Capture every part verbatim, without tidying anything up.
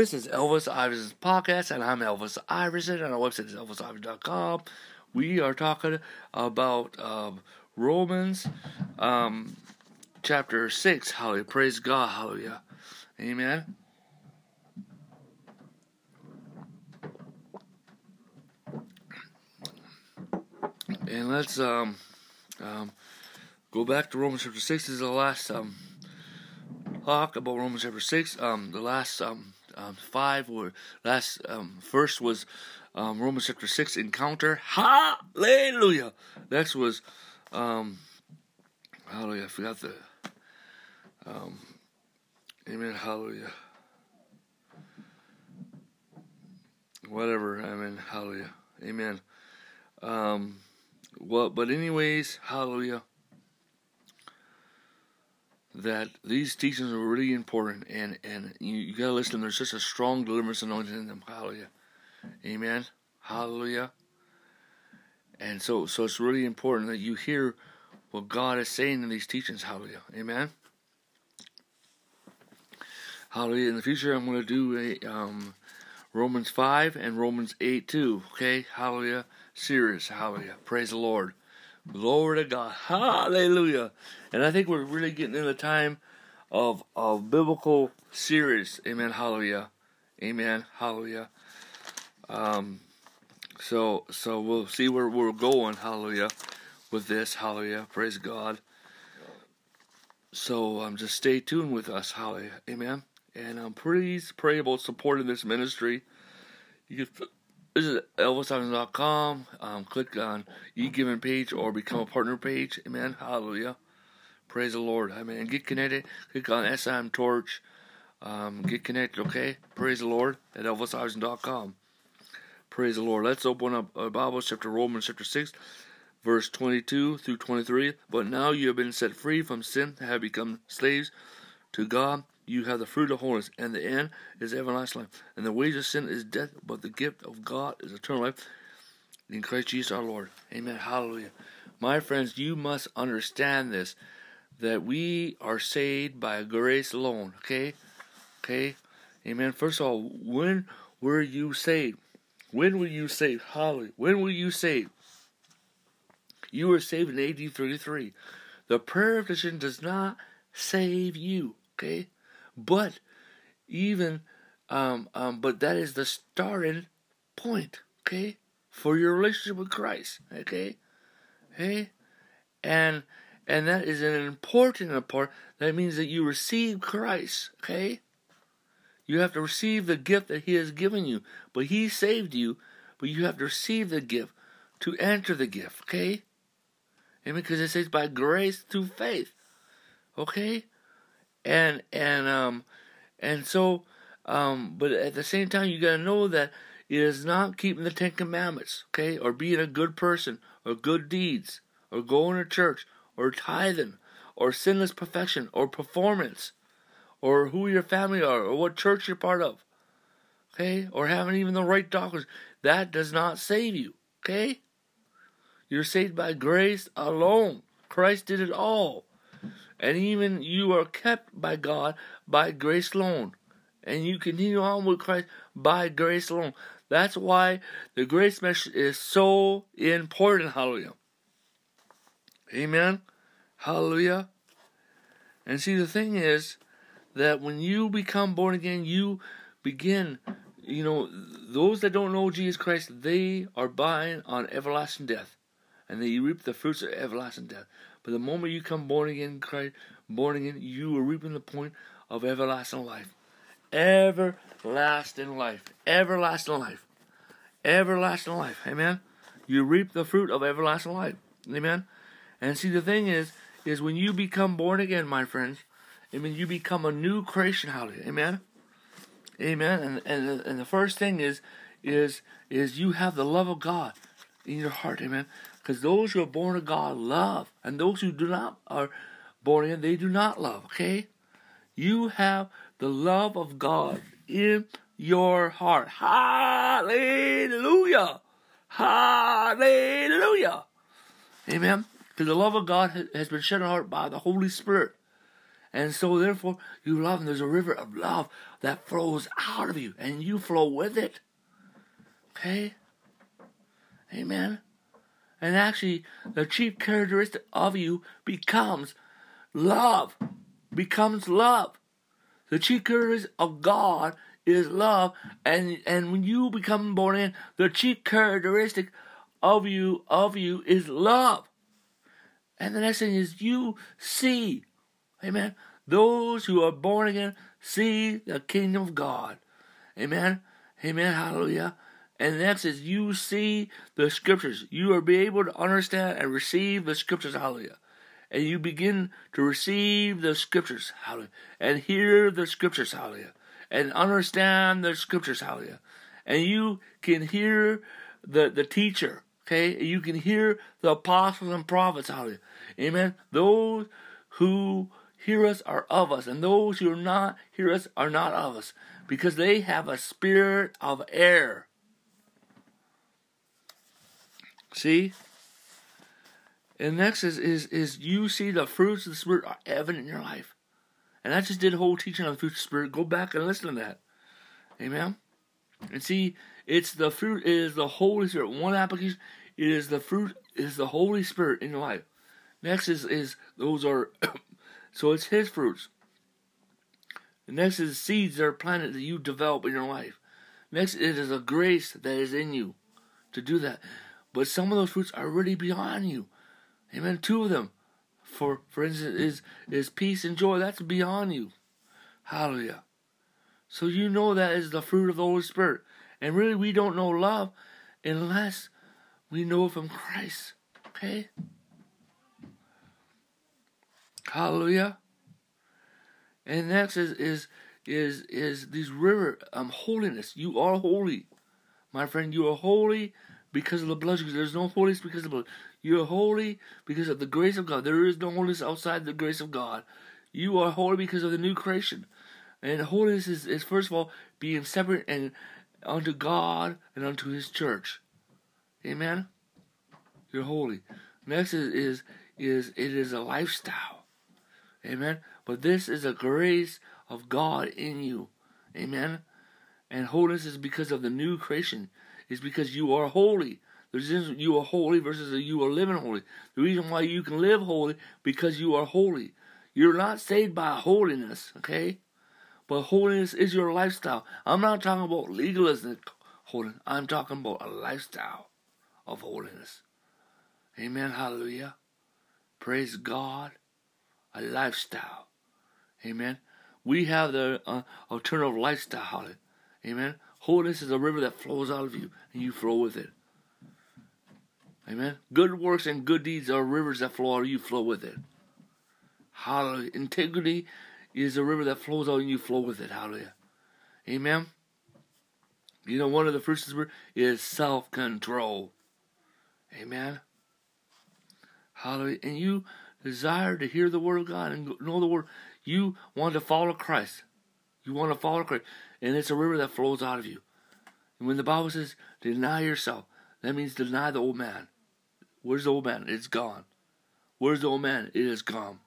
This is Elvis Iverson's podcast, and I'm Elvis Iverson, and our website is elvis iverson dot com. We are talking about um, Romans um, chapter six. Hallelujah. Praise God. Hallelujah. Amen. And let's um, um, go back to Romans chapter six. This is the last um, talk about Romans chapter six. Um, the last um, um, five were last um, first was um, Romans chapter six encounter. Hallelujah. Next was um, hallelujah. I forgot the um, amen. Hallelujah. Whatever. Amen. Hallelujah. Amen. Um. Well, but anyways, hallelujah, that these teachings are really important, and, and you, you got to listen. There's such a strong deliverance anointing in them, hallelujah, amen, hallelujah, and so, so it's really important that you hear what God is saying in these teachings, hallelujah, amen, hallelujah. In the future, I'm going to do a um, Romans five and Romans eight too, okay, hallelujah. Serious, hallelujah, praise the Lord, glory to God, hallelujah. And I think we're really getting in a time of of biblical series, amen, hallelujah, amen, hallelujah. Um, so so we'll see where we're going, hallelujah, with this, hallelujah, praise God. So um, just stay tuned with us, hallelujah, amen. And um, please pray about supporting this ministry. You can. This is elvis iverson dot com. Um, click on e-giving page or become a partner page. Amen. Hallelujah. Praise the Lord. Amen. And get connected. Click on S M Torch. Um, get connected, okay? Praise the Lord at elvis iverson dot com. Praise the Lord. Let's open up a Bible chapter Romans chapter six, verse twenty-two through twenty-three. But now you have been set free from sin, have become slaves to God. You have the fruit of holiness, and the end is everlasting life. And the wage of sin is death, but the gift of God is eternal life in Christ Jesus our Lord. Amen. Hallelujah. My friends, you must understand this, that we are saved by grace alone. Okay? Okay? Amen. First of all, when were you saved? When were you saved? Hallelujah. When were you saved? You were saved in A D thirty-three. The prayer of petition does not save you. Okay? But even, um, um, but that is the starting point, okay, for your relationship with Christ, okay, okay, and and that is an important part. That means that you receive Christ, okay. You have to receive the gift that He has given you, but He saved you, but you have to receive the gift to enter the gift, okay. Amen. Because it says by grace through faith, okay. And and um and so um but at the same time you gotta know that it is not keeping the Ten Commandments, okay, or being a good person, or good deeds, or going to church, or tithing, or sinless perfection, or performance, or who your family are, or what church you're part of, okay, or having even the right doctrines. That does not save you, okay? You're saved by grace alone. Christ did it all. And even you are kept by God by grace alone. And you continue on with Christ by grace alone. That's why the grace message is so important. Hallelujah. Amen. Hallelujah. And see, the thing is that when you become born again, you begin, you know, those that don't know Jesus Christ, they are buying on everlasting death. And they reap the fruits of everlasting death. But the moment you come born again, Christ, born again, you are reaping the point of everlasting life. Everlasting life. Everlasting life. Everlasting life. Amen? You reap the fruit of everlasting life. Amen? And see, the thing is, is when you become born again, my friends, I mean, you become a new creation. Hallelujah. Amen? Amen? And, and, and the first thing is, is, is you have the love of God in your heart. Amen? Because those who are born of God love, and those who do not are born again, they do not love. Okay, you have the love of God in your heart. Hallelujah! Hallelujah! Amen. Because the love of God has been shed in our heart by the Holy Spirit, And so therefore you love, and there's a river of love that flows out of you, and you flow with it. Okay? Amen? And actually, the chief characteristic of you becomes love. Becomes love. The chief characteristic of God is love. And and when you become born again, the chief characteristic of you of you is love. And the next thing is you see. Amen. Those who are born again see the kingdom of God. Amen. Amen. Hallelujah. And next is you see the scriptures. You are be able to understand and receive the scriptures. Hallelujah. And you begin to receive the scriptures. Hallelujah. And hear the scriptures. Hallelujah. And understand the scriptures. Hallelujah. And you can hear the, the teacher. Okay. You can hear the apostles and prophets. Hallelujah. Amen. Those who hear us are of us, and those who are not hear us are not of us, because they have a spirit of error. See? And next is, is, is you see the fruits of the Spirit are evident in your life. And I just did a whole teaching on the fruits of the Spirit. Go back and listen to that. Amen? And see, it's the fruit, it is the Holy Spirit. One application, it is the fruit, it is the Holy Spirit in your life. Next is, is those are, so it's His fruits. And next is seeds that are planted that you develop in your life. Next, it is a grace that is in you to do that. But some of those fruits are really beyond you. Amen. Two of them, for for instance, is, is peace and joy. That's beyond you. Hallelujah. So you know that is the fruit of the Holy Spirit. And really, we don't know love unless we know it from Christ. Okay? Hallelujah. And next is is is is these river um holiness. You are holy, my friend. You are holy because of the blood. There's no holiness because of the blood. You are holy because of the grace of God. There is no holiness outside the grace of God. You are holy because of the new creation. And holiness is, is first of all being separate and unto God and unto His church. Amen. You're holy. Next is is, is it is a lifestyle. Amen. But this is a grace of God in you. Amen. And holiness is because of the new creation. It's because you are holy. There's you are holy versus you are living holy. The reason why you can live holy, because you are holy. You're not saved by holiness, okay? But holiness is your lifestyle. I'm not talking about legalistic holiness. I'm talking about a lifestyle of holiness. Amen. Hallelujah. Praise God. A lifestyle. Amen. We have the uh, alternative lifestyle. Amen. Holiness is a river that flows out of you, and you flow with it. Amen. Good works and good deeds are rivers that flow out of you, flow with it. Hallelujah. Integrity is a river that flows out, and you flow with it. Hallelujah. Amen. You know, one of the fruits of the Spirit is self-control. Amen. Hallelujah. And you desire to hear the Word of God and know the Word. You want to follow Christ. You want to follow Christ. And it's a river that flows out of you. And when the Bible says, deny yourself, that means deny the old man. Where's the old man? It's gone. Where's the old man? It is gone.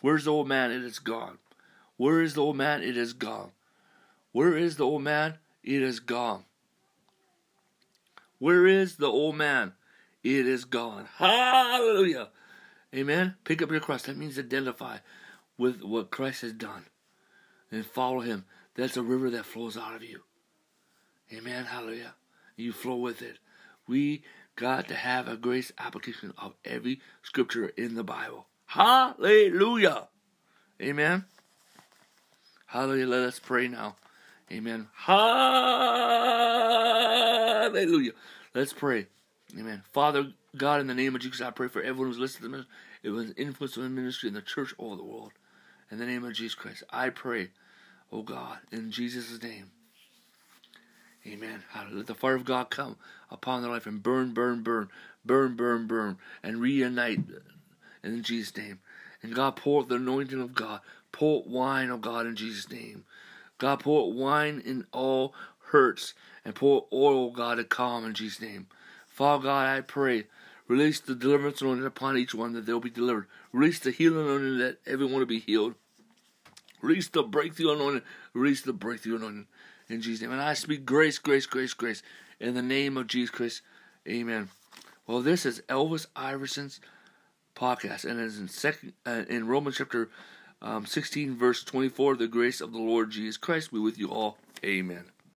Where's the old man? It is gone. Where is the old man? It is gone. Where is the old man? It is gone. Where is the old man? It is gone. Hallelujah. Amen. Pick up your cross. That means identify with what Christ has done. And follow Him. That's a river that flows out of you. Amen. Hallelujah. You flow with it. We got to have a grace application of every scripture in the Bible. Hallelujah. Amen. Hallelujah. Let us pray now. Amen. Hallelujah. Let's pray. Amen. Father God, in the name of Jesus, I pray for everyone who's listening to this. It was influenced on the ministry in the church all over the world. In the name of Jesus Christ, I pray, oh God, in Jesus' name. Amen. Let the fire of God come upon their life and burn, burn, burn, burn, burn, burn, and reunite in Jesus' name. And God, pour out the anointing of God. Pour out wine, oh God, in Jesus' name. God, pour out wine in all hurts and pour out oil, oh God, to calm in Jesus' name. Father God, I pray, release the deliverance anointing upon each one that they'll be delivered. Release the healing anointing that everyone will be healed. Release the breakthrough anointing. Release the breakthrough anointing in Jesus' name. And I speak grace, grace, grace, grace in the name of Jesus Christ. Amen. Well, this is Elvis Iverson's podcast, and it is in second uh, in Romans chapter um, sixteen, verse twenty-four. The grace of the Lord Jesus Christ be with you all. Amen.